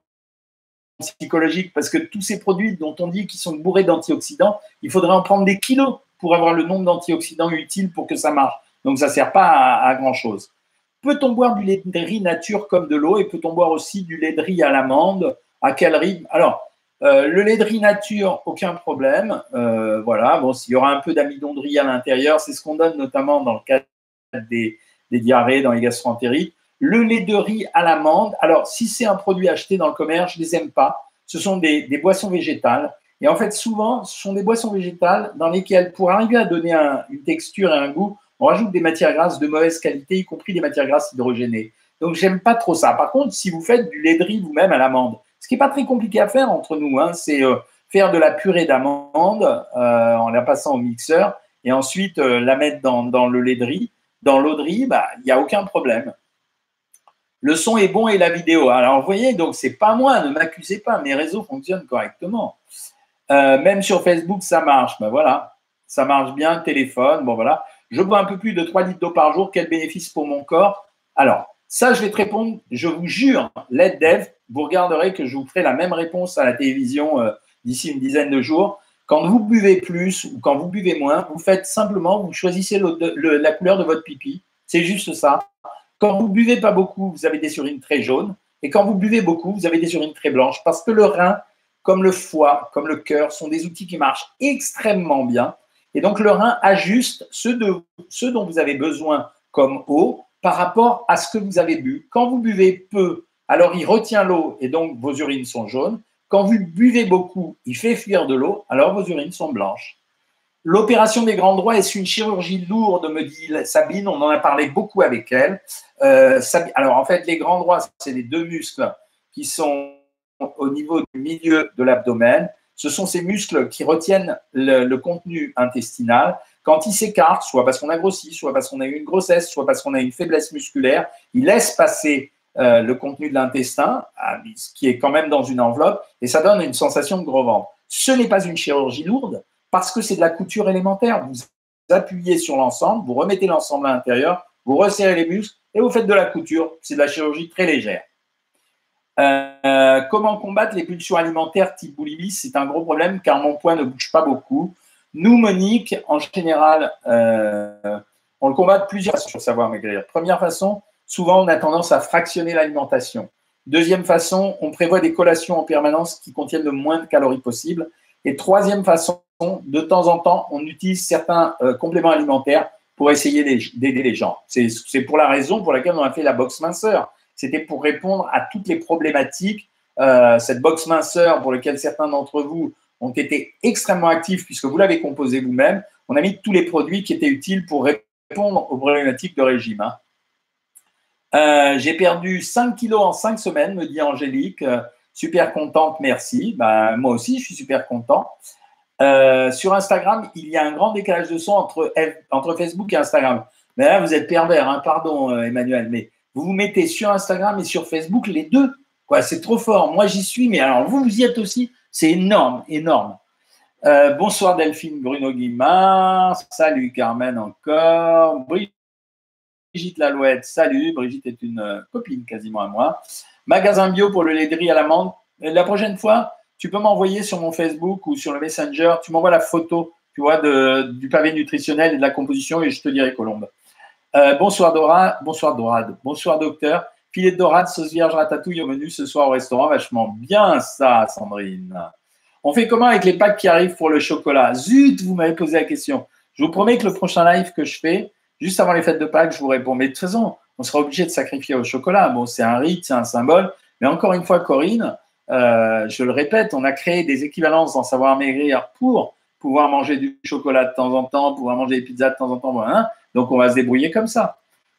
psychologique parce que tous ces produits dont on dit qu'ils sont bourrés d'antioxydants, il faudrait en prendre des kilos pour avoir le nombre d'antioxydants utiles pour que ça marche. Donc, ça ne sert pas à grand-chose. Peut-on boire du lait de riz nature comme de l'eau et peut-on boire aussi du lait de riz à l'amande? À quel rythme? Alors, le lait de riz nature, aucun problème. Voilà, bon, s'il y aura un peu d'amidon de riz à l'intérieur, c'est ce qu'on donne notamment dans le cas des diarrhées, dans les gastroentérites. Le lait de riz à l'amande, alors si c'est un produit acheté dans le commerce, je ne les aime pas. Ce sont des boissons végétales. Et en fait, souvent, ce sont des boissons végétales dans lesquelles, pour arriver à donner une texture et un goût, on rajoute des matières grasses de mauvaise qualité, y compris des matières grasses hydrogénées. Donc, j'aime pas trop ça. Par contre, si vous faites du lait de riz vous-même à l'amande, ce qui n'est pas très compliqué à faire entre nous, hein, c'est faire de la purée d'amande en la passant au mixeur et ensuite la mettre dans le lait de riz. Dans l'eau de riz, bah, il n'y a aucun problème. Le son est bon et la vidéo. Alors, vous voyez, donc c'est pas moi, ne m'accusez pas, mes réseaux fonctionnent correctement. Même sur Facebook, ça marche. Ben voilà, ça marche bien, téléphone, bon voilà. Je bois un peu plus de 3 litres d'eau par jour. Quel bénéfice pour mon corps? Alors, ça, je vais te répondre. Je vous jure, l'aide dev, vous regarderez que je vous ferai la même réponse à la télévision d'ici une dizaine de jours. Quand vous buvez plus ou quand vous buvez moins, vous faites simplement, vous choisissez la couleur de votre pipi. C'est juste ça. Quand vous ne buvez pas beaucoup, vous avez des urines très jaunes. Et quand vous buvez beaucoup, vous avez des urines très blanches. Parce que le rein, comme le foie, comme le cœur, sont des outils qui marchent extrêmement bien. Et donc, le rein ajuste ce dont vous avez besoin comme eau par rapport à ce que vous avez bu. Quand vous buvez peu, alors il retient l'eau et donc vos urines sont jaunes. Quand vous buvez beaucoup, il fait fuir de l'eau, alors vos urines sont blanches. L'opération des grands droits, est-ce une chirurgie lourde, me dit Sabine. On en a parlé beaucoup avec elle. Alors, en fait, les grands droits, c'est les deux muscles qui sont au niveau du milieu de l'abdomen. Ce sont ces muscles qui retiennent le contenu intestinal. Quand ils s'écartent, soit parce qu'on a grossi, soit parce qu'on a eu une grossesse, soit parce qu'on a une faiblesse musculaire, ils laissent passer le contenu de l'intestin, ce qui est quand même dans une enveloppe, et ça donne une sensation de gros ventre. Ce n'est pas une chirurgie lourde parce que c'est de la couture élémentaire. Vous appuyez sur l'ensemble, vous remettez l'ensemble à l'intérieur, vous resserrez les muscles et vous faites de la couture. C'est de la chirurgie très légère. Comment combattre les pulsions alimentaires type boulimie? C'est un gros problème car mon poids ne bouge pas beaucoup. Nous, Monique, en général, on le combat de plusieurs façons sur Savoir Maigrir. Première façon, souvent on a tendance à fractionner l'alimentation. Deuxième façon, on prévoit des collations en permanence qui contiennent le moins de calories possible. Et troisième façon, de temps en temps, on utilise certains compléments alimentaires pour essayer d'aider les gens. C'est pour la raison pour laquelle on a fait la box minceur. C'était pour répondre à toutes les problématiques. Cette box minceur pour laquelle certains d'entre vous ont été extrêmement actifs puisque vous l'avez composée vous-même, on a mis tous les produits qui étaient utiles pour répondre aux problématiques de régime. Hein. J'ai perdu 5 kilos en 5 semaines, me dit Angélique. Super contente, merci. Ben, moi aussi, je suis super content. Sur Instagram, il y a un grand décalage de son entre Facebook et Instagram. Mais là, vous êtes pervers, hein. Pardon Emmanuel, mais... Vous vous mettez sur Instagram et sur Facebook, les deux. C'est trop fort. Moi, j'y suis, mais alors vous, vous y êtes aussi. C'est énorme, énorme. Bonsoir Delphine, Bruno Guimard. Salut Carmen encore. Brigitte Lalouette, salut. Brigitte est une copine quasiment à moi. Magasin bio pour le lait de riz à l'amande. La prochaine fois, tu peux m'envoyer sur mon Facebook ou sur le Messenger. Tu m'envoies la photo, tu vois, du pavé nutritionnel et de la composition et je te dirai Colombe. Bonsoir Dora, bonsoir Dorade, bonsoir Docteur. Filet de dorade, sauce vierge, ratatouille au menu ce soir au restaurant. Vachement bien ça, Sandrine. On fait comment avec les packs qui arrivent pour le chocolat? Zut, vous m'avez posé la question. Je vous promets que le prochain live que je fais, juste avant les fêtes de Pâques, je vous réponds. Mais de toute façon, on sera obligé de sacrifier au chocolat. Bon, c'est un rite, c'est un symbole. Mais encore une fois, Corinne, je le répète, on a créé des équivalences dans Savoir Maigrir pour pouvoir manger du chocolat de temps en temps, pouvoir manger des pizzas de temps en temps. Voilà. Donc, on va se débrouiller comme ça.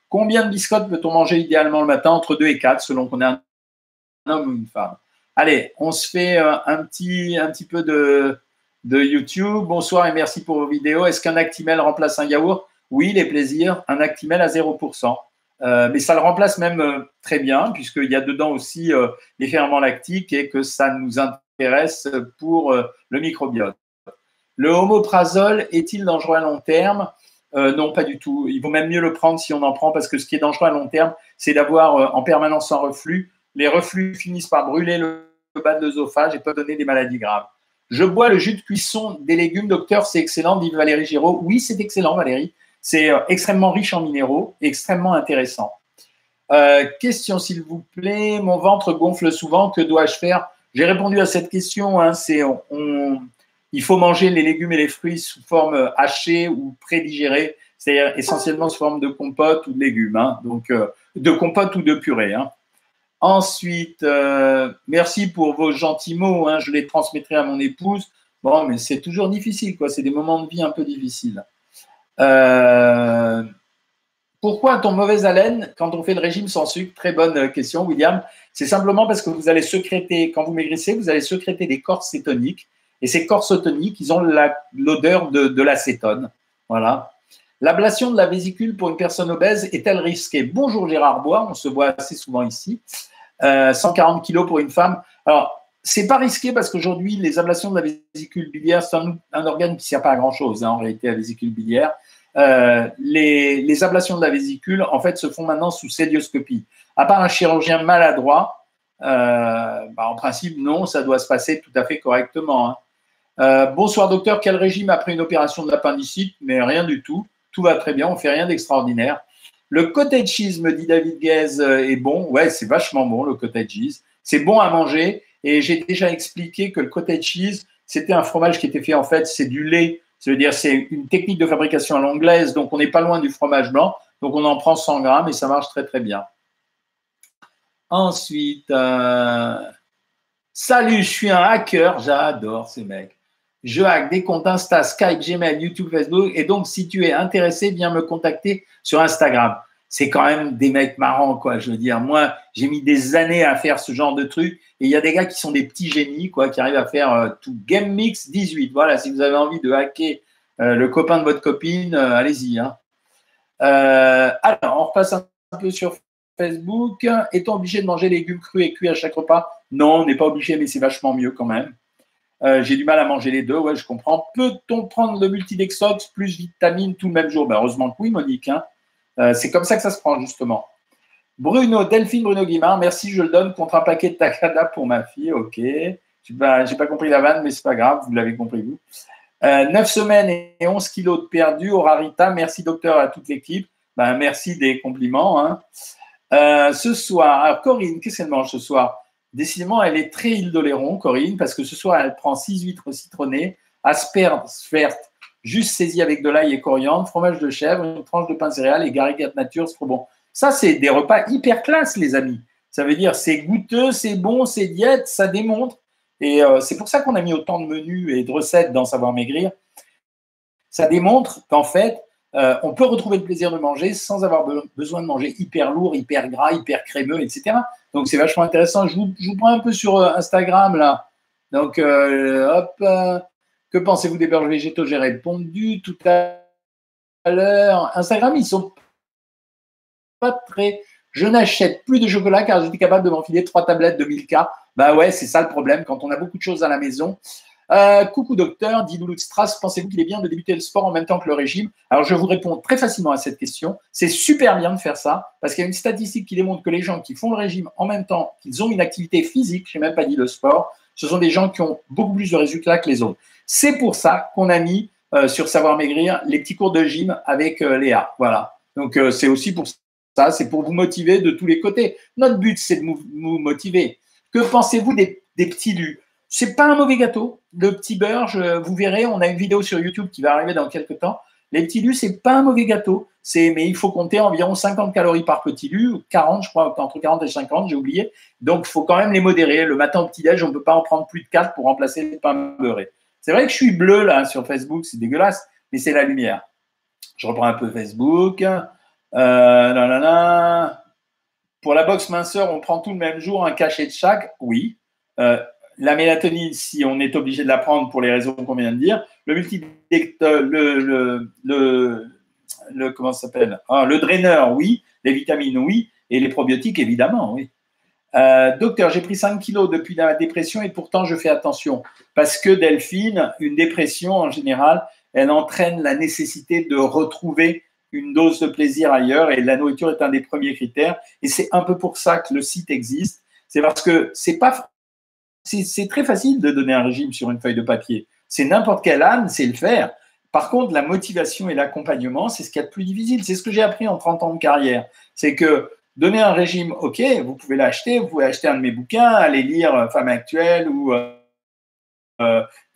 Combien de biscottes peut-on manger idéalement le matin? Entre 2 et 4, selon qu'on est un homme ou une femme. Allez, on se fait un petit peu de YouTube. Bonsoir et merci pour vos vidéos. Est-ce qu'un Actimel remplace un yaourt? Oui, les plaisirs, un Actimel à 0%. Mais ça le remplace même très bien, puisqu'il y a dedans aussi les ferments lactiques et que ça nous intéresse pour le microbiote. Le omoprazole est-il dangereux à long terme? Non, pas du tout. Il vaut même mieux le prendre si on en prend, parce que ce qui est dangereux à long terme, c'est d'avoir en permanence un reflux. Les reflux finissent par brûler le bas de l'œsophage et peuvent donner des maladies graves. Je bois le jus de cuisson des légumes, docteur, c'est excellent, dit Valérie Giraud. Oui, c'est excellent, Valérie. C'est extrêmement riche en minéraux, extrêmement intéressant. Question, s'il vous plaît. Mon ventre gonfle souvent, que dois-je faire? J'ai répondu à cette question. Hein, il faut manger les légumes et les fruits sous forme hachée ou prédigérée, c'est-à-dire essentiellement sous forme de compote ou de légumes, hein, donc de compote ou de purée. Hein. Ensuite, merci pour vos gentils mots, hein, je les transmettrai à mon épouse. Bon, mais c'est toujours difficile, quoi. C'est des moments de vie un peu difficiles. Pourquoi a-t-on mauvaise haleine quand on fait le régime sans sucre? Très bonne question, William. C'est simplement parce que vous allez sécréter, quand vous maigrissez, vous allez sécréter des corps cétoniques. Et ces corps cétoniques, ils ont l'odeur de l'acétone. Voilà. L'ablation de la vésicule pour une personne obèse est-elle risquée? Bonjour Gérard Bois, on se voit assez souvent ici. 140 kilos pour une femme. Alors, ce n'est pas risqué parce qu'aujourd'hui, les ablations de la vésicule biliaire, c'est un organe qui ne sert pas à grand-chose, hein, en réalité, la vésicule biliaire. Les ablations de la vésicule, en fait, se font maintenant sous célioscopie. À part un chirurgien maladroit, en principe, non, ça doit se passer tout à fait correctement. Hein. Bonsoir docteur, quel régime après une opération de l'appendicite? Mais rien du tout, tout va très bien, on ne fait rien d'extraordinaire. Le cottage cheese, me dit David Guez, est bon. Ouais, c'est vachement bon le cottage cheese, c'est bon à manger et j'ai déjà expliqué que le cottage cheese, c'était un fromage qui était fait, en fait, c'est du lait, ça veut dire c'est une technique de fabrication à l'anglaise, donc on n'est pas loin du fromage blanc, donc on en prend 100 grammes et ça marche très très bien. Ensuite, salut, je suis un hacker, j'adore ces mecs. Je hack des comptes Insta, Skype, Gmail, YouTube, Facebook. Et donc, si tu es intéressé, viens me contacter sur Instagram. C'est quand même des mecs marrants, quoi. Je veux dire, moi, j'ai mis des années à faire ce genre de truc. Et il y a des gars qui sont des petits génies, quoi, qui arrivent à faire tout. Game Mix 18. Voilà, si vous avez envie de hacker le copain de votre copine, allez-y. Hein. Alors, on repasse un peu sur Facebook. Est-on obligé de manger légumes crus et cuits à chaque repas? Non, on n'est pas obligé, mais c'est vachement mieux quand même. J'ai du mal à manger les deux, ouais, je comprends. Peut-on prendre le multidexox plus vitamine tout le même jour? Heureusement que oui, Monique. Hein. C'est comme ça que ça se prend, justement. Bruno Guimard, merci, je le donne contre un paquet de Takada pour ma fille. Ok. J'ai pas compris la vanne, mais c'est pas grave, vous l'avez compris, vous. 9 semaines et 11 kilos de perdu, Horarita, merci docteur à toute l'équipe. Merci des compliments. Hein. Ce soir, alors Corinne, qu'est-ce qu'elle mange ce soir? Décidément, elle est très île d'Oléron, Corinne, parce que ce soir, elle prend 6 huîtres citronnées, asperges vertes, juste saisies avec de l'ail et coriandre, fromage de chèvre, une tranche de pain céréales et garigate nature, c'est trop bon. Ça, c'est des repas hyper classe, les amis. Ça veut dire, c'est goûteux, c'est bon, c'est diète, ça démontre. Et c'est pour ça qu'on a mis autant de menus et de recettes dans Savoir Maigrir. Ça démontre qu'en fait, on peut retrouver le plaisir de manger sans avoir besoin de manger hyper lourd, hyper gras, hyper crémeux, etc. Donc, c'est vachement intéressant. Je vous prends un peu sur Instagram, là. Donc, hop. Que pensez-vous des beurres végétaux? J'ai répondu tout à l'heure. Instagram, ils sont pas très… Je n'achète plus de chocolat car j'étais capable de m'enfiler 3 tablettes de Milka. Bah ouais, c'est ça le problème quand on a beaucoup de choses à la maison. Coucou docteur, dit Louloute Strass, pensez-vous qu'il est bien de débuter le sport en même temps que le régime? Alors je vous réponds très facilement à cette question. C'est super bien de faire ça parce qu'il y a une statistique qui démontre que les gens qui font le régime en même temps qu'ils ont une activité physique, je n'ai même pas dit le sport, ce sont des gens qui ont beaucoup plus de résultats que les autres. C'est pour ça qu'on a mis sur Savoir Maigrir les petits cours de gym avec Léa. Voilà. Donc c'est aussi pour ça, c'est pour vous motiver de tous les côtés. Notre but, c'est de vous motiver. Que pensez-vous des petits lus? C'est pas un mauvais gâteau. Le petit beurre, vous verrez, on a une vidéo sur YouTube qui va arriver dans quelques temps. Les petits lus, c'est pas un mauvais gâteau, mais il faut compter environ 50 calories par petit lu, 40, je crois, entre 40 et 50, j'ai oublié. Donc, il faut quand même les modérer. Le matin au petit-déj, on ne peut pas en prendre plus de 4 pour remplacer le pain beurré. C'est vrai que je suis bleu, là, sur Facebook, c'est dégueulasse, mais c'est la lumière. Je reprends un peu Facebook. Pour la boxe minceur, on prend tout le même jour un cachet de chaque. Oui. La mélatonine, si on est obligé de la prendre pour les raisons qu'on vient de dire. Le draineur, oui. Les vitamines, oui. Et les probiotiques, évidemment, oui. Docteur, j'ai pris 5 kilos depuis la dépression et pourtant je fais attention. Parce que Delphine, une dépression en général, elle entraîne la nécessité de retrouver une dose de plaisir ailleurs et la nourriture est un des premiers critères. Et c'est un peu pour ça que le site existe. C'est parce que c'est pas... C'est très facile de donner un régime sur une feuille de papier. C'est n'importe quel âne, c'est le faire. Par contre, la motivation et l'accompagnement, c'est ce qu'il y a de plus difficile. C'est ce que j'ai appris en 30 ans de carrière. C'est que donner un régime, OK, vous pouvez l'acheter, vous pouvez acheter un de mes bouquins, aller lire Femme actuelle ou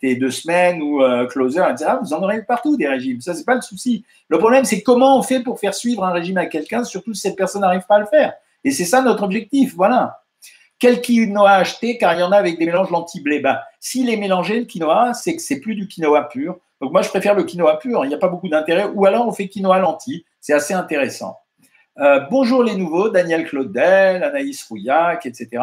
Tes 2 semaines ou Closer, etc. Vous en aurez partout des régimes. Ça, c'est pas le souci. Le problème, c'est comment on fait pour faire suivre un régime à quelqu'un, surtout si cette personne n'arrive pas à le faire. Et c'est ça notre objectif, voilà. Quel quinoa acheter, car il y en a avec des mélanges lentilles-blé. Bah, s'il est mélangé, le quinoa, c'est que c'est plus du quinoa pur. Donc, moi, je préfère le quinoa pur. Il n'y a pas beaucoup d'intérêt. Ou alors, on fait quinoa lentilles. C'est assez intéressant. Bonjour les nouveaux, Daniel Claudel, Anaïs Rouillac, etc.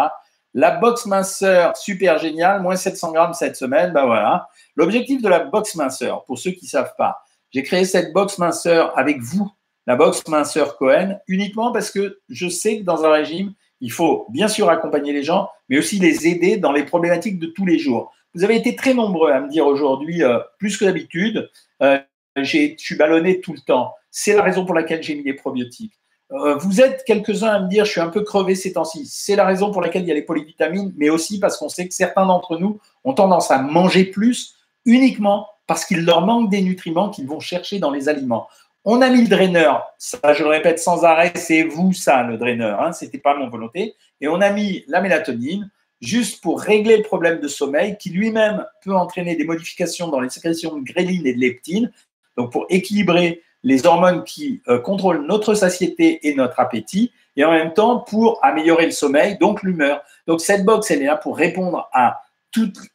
La box minceur, super génial, moins 700 grammes cette semaine. Bah, voilà. L'objectif de la box minceur, pour ceux qui ne savent pas, j'ai créé cette box minceur avec vous, la box minceur Cohen, uniquement parce que je sais que dans un régime, il faut bien sûr accompagner les gens, mais aussi les aider dans les problématiques de tous les jours. Vous avez été très nombreux à me dire aujourd'hui, plus que d'habitude, je suis ballonné tout le temps. C'est la raison pour laquelle j'ai mis les probiotiques. Vous êtes quelques-uns à me dire, je suis un peu crevé ces temps-ci. C'est la raison pour laquelle il y a les polyvitamines, mais aussi parce qu'on sait que certains d'entre nous ont tendance à manger plus uniquement parce qu'il leur manque des nutriments qu'ils vont chercher dans les aliments. On a mis le draineur, ça je le répète sans arrêt, c'est vous ça le draineur, hein, c'était pas mon volonté. Et on a mis la mélatonine juste pour régler le problème de sommeil qui lui-même peut entraîner des modifications dans les sécrétions de ghrelines et de leptine, donc pour équilibrer les hormones qui contrôlent notre satiété et notre appétit et en même temps pour améliorer le sommeil, donc l'humeur. Donc cette box elle est là pour répondre à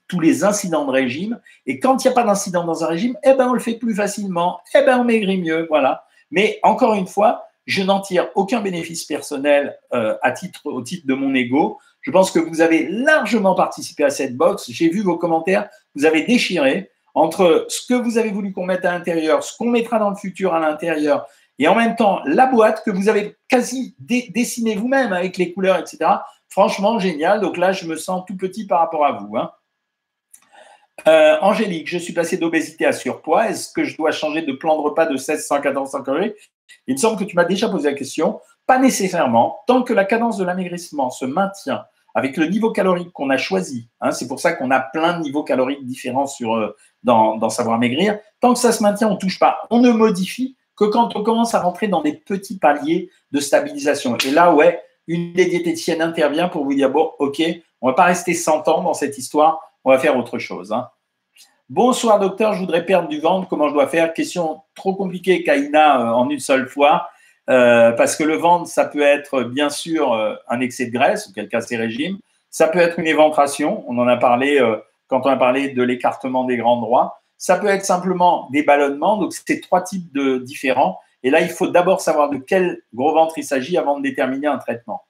tous les incidents de régime. Et quand il n'y a pas d'incident dans un régime, eh ben, on le fait plus facilement, eh ben, on maigrit mieux. Voilà. Mais encore une fois, je n'en tire aucun bénéfice personnel au titre de mon ego. Je pense que vous avez largement participé à cette box. J'ai vu vos commentaires. Vous avez déchiré entre ce que vous avez voulu qu'on mette à l'intérieur, ce qu'on mettra dans le futur à l'intérieur et en même temps la boîte que vous avez quasi dessinée vous-même avec les couleurs, etc. Franchement, génial. Donc là, je me sens tout petit par rapport à vous. Hein. Angélique, je suis passé d'obésité à surpoids. Est-ce que je dois changer de plan de repas de 1600 à 1400 calories? Il me semble que tu m'as déjà posé la question. Pas nécessairement. Tant que la cadence de l'amaigrissement se maintient avec le niveau calorique qu'on a choisi, hein, c'est pour ça qu'on a plein de niveaux caloriques différents dans Savoir Maigrir. Tant que ça se maintient, on ne touche pas. On ne modifie que quand on commence à rentrer dans des petits paliers de stabilisation. Et là, ouais, une des diététiciennes intervient pour vous dire « Bon, ok, on ne va pas rester 100 ans dans cette histoire, on va faire autre chose. Hein. » Bonsoir docteur, je voudrais perdre du ventre, comment je dois faire? Question trop compliquée, Kaina, en une seule fois, parce que le ventre, ça peut être bien sûr un excès de graisse, auquel cas c'est régime, ça peut être une éventration, on en a parlé quand on a parlé de l'écartement des grands droits, ça peut être simplement des ballonnements, donc c'est 3 types différents. Et là, il faut d'abord savoir de quel gros ventre il s'agit avant de déterminer un traitement.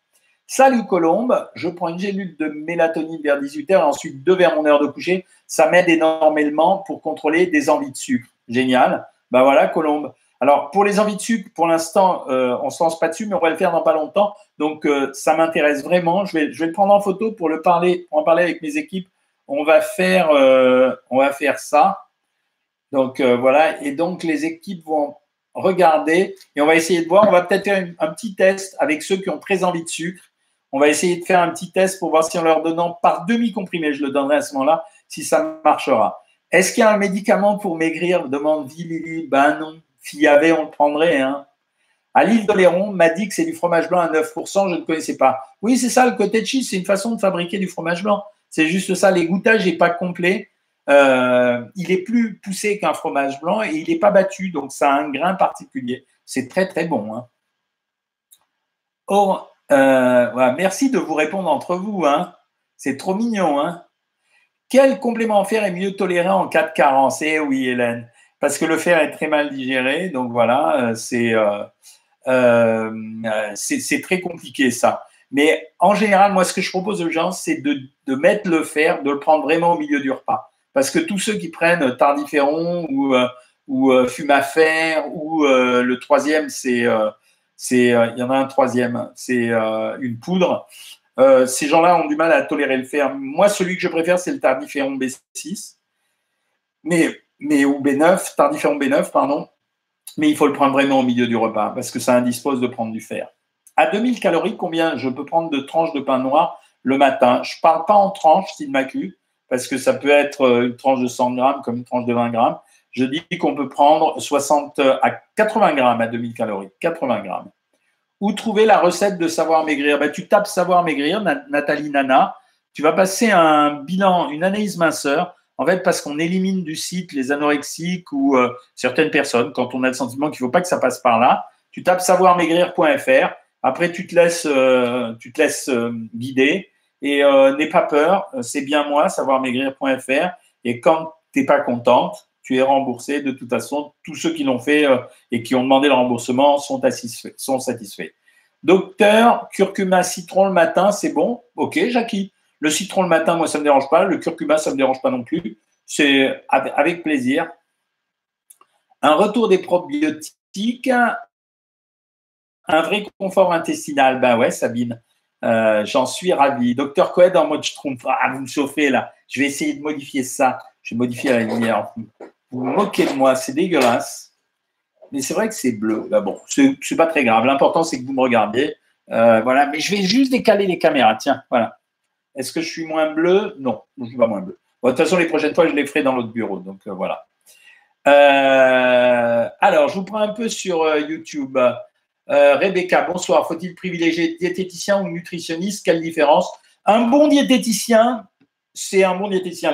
Salut Colombe, je prends une gélule de mélatonine vers 18h et ensuite 2 vers mon heure de coucher. Ça m'aide énormément pour contrôler des envies de sucre. Génial. Ben voilà Colombe. Alors, pour les envies de sucre, pour l'instant, on ne se lance pas dessus, mais on va le faire dans pas longtemps. Donc, ça m'intéresse vraiment. Je vais le prendre en photo pour en parler avec mes équipes. On va faire ça. Donc, voilà. Et donc, les équipes vont... Regardez, et on va essayer de voir, on va peut-être faire un petit test avec ceux qui ont très envie de sucre. On va essayer de faire un petit test pour voir si en leur donnant par demi-comprimé, je le donnerai à ce moment-là, si ça marchera. Est-ce qu'il y a un médicament pour maigrir? Demande Vilili. Ben non, s'il y avait, on le prendrait. Hein. À l'île d'Oléron, m'a dit que c'est du fromage blanc à 9%, je ne connaissais pas. Oui, c'est ça, le cottage cheese, c'est une façon de fabriquer du fromage blanc. C'est juste ça, l'égouttage n'est pas complet. Il est plus poussé qu'un fromage blanc et il n'est pas battu, donc ça a un grain particulier. C'est très très bon. Hein. Or, voilà, merci de vous répondre entre vous. Hein. C'est trop mignon. Hein. Quel complément fer est mieux toléré en cas de carence? Eh oui, Hélène, parce que le fer est très mal digéré, donc voilà, c'est très compliqué ça. Mais en général, moi, ce que je propose aux gens, c'est de mettre le fer, de le prendre vraiment au milieu du repas. Parce que tous ceux qui prennent tardiféron ou Fumafer ou le troisième, il y en a un troisième, c'est une poudre. Ces gens-là ont du mal à tolérer le fer. Moi, celui que je préfère, c'est le tardiféron B6, ou B9, tardiféron B9, pardon. Mais il faut le prendre vraiment au milieu du repas parce que ça indispose de prendre du fer. À 2000 calories, combien je peux prendre de tranches de pain noir le matin? Je ne parle pas en tranches, s'il m'accuse, parce que ça peut être une tranche de 100 grammes comme une tranche de 20 grammes. Je dis qu'on peut prendre 60 à 80 grammes à 2000 calories, 80 grammes. Où trouver la recette de Savoir Maigrir? Ben, tu tapes Savoir Maigrir, Nathalie Nana. Tu vas passer un bilan, une analyse minceur, en fait, parce qu'on élimine du site les anorexiques ou certaines personnes, quand on a le sentiment qu'il ne faut pas que ça passe par là. Tu tapes savoir-maigrir.fr. Après, tu te laisses guider et n'aie pas peur, c'est bien moi, savoir-maigrir.fr. Et quand tu n'es pas contente, tu es remboursé de toute façon. Tous ceux qui l'ont fait et qui ont demandé le remboursement sont satisfaits. Docteur, curcuma, citron le matin, c'est bon? Ok, Jackie. Le citron le matin, moi, ça ne me dérange pas. Le curcuma, ça ne me dérange pas non plus. C'est avec plaisir. Un retour des probiotiques. Un vrai confort intestinal. Ben ouais, Sabine, j'en suis ravi. Docteur Coed en mode schtroumpf. Ah, vous me chauffez là. Je vais essayer de modifier ça. Je vais modifier la lumière. Vous vous moquez de moi, c'est dégueulasse. Mais c'est vrai que c'est bleu. Ben bon, c'est pas très grave. L'important, c'est que vous me regardiez. Voilà, mais je vais juste décaler les caméras. Tiens, voilà. Est-ce que je suis moins bleu? Non, je ne suis pas moins bleu. Bon, de toute façon, les prochaines fois, je les ferai dans l'autre bureau. Donc, voilà. Alors, je vous prends un peu sur YouTube. Rebecca, bonsoir. Faut-il privilégier diététicien ou nutritionniste? Quelle différence? Un bon diététicien, c'est un bon diététicien.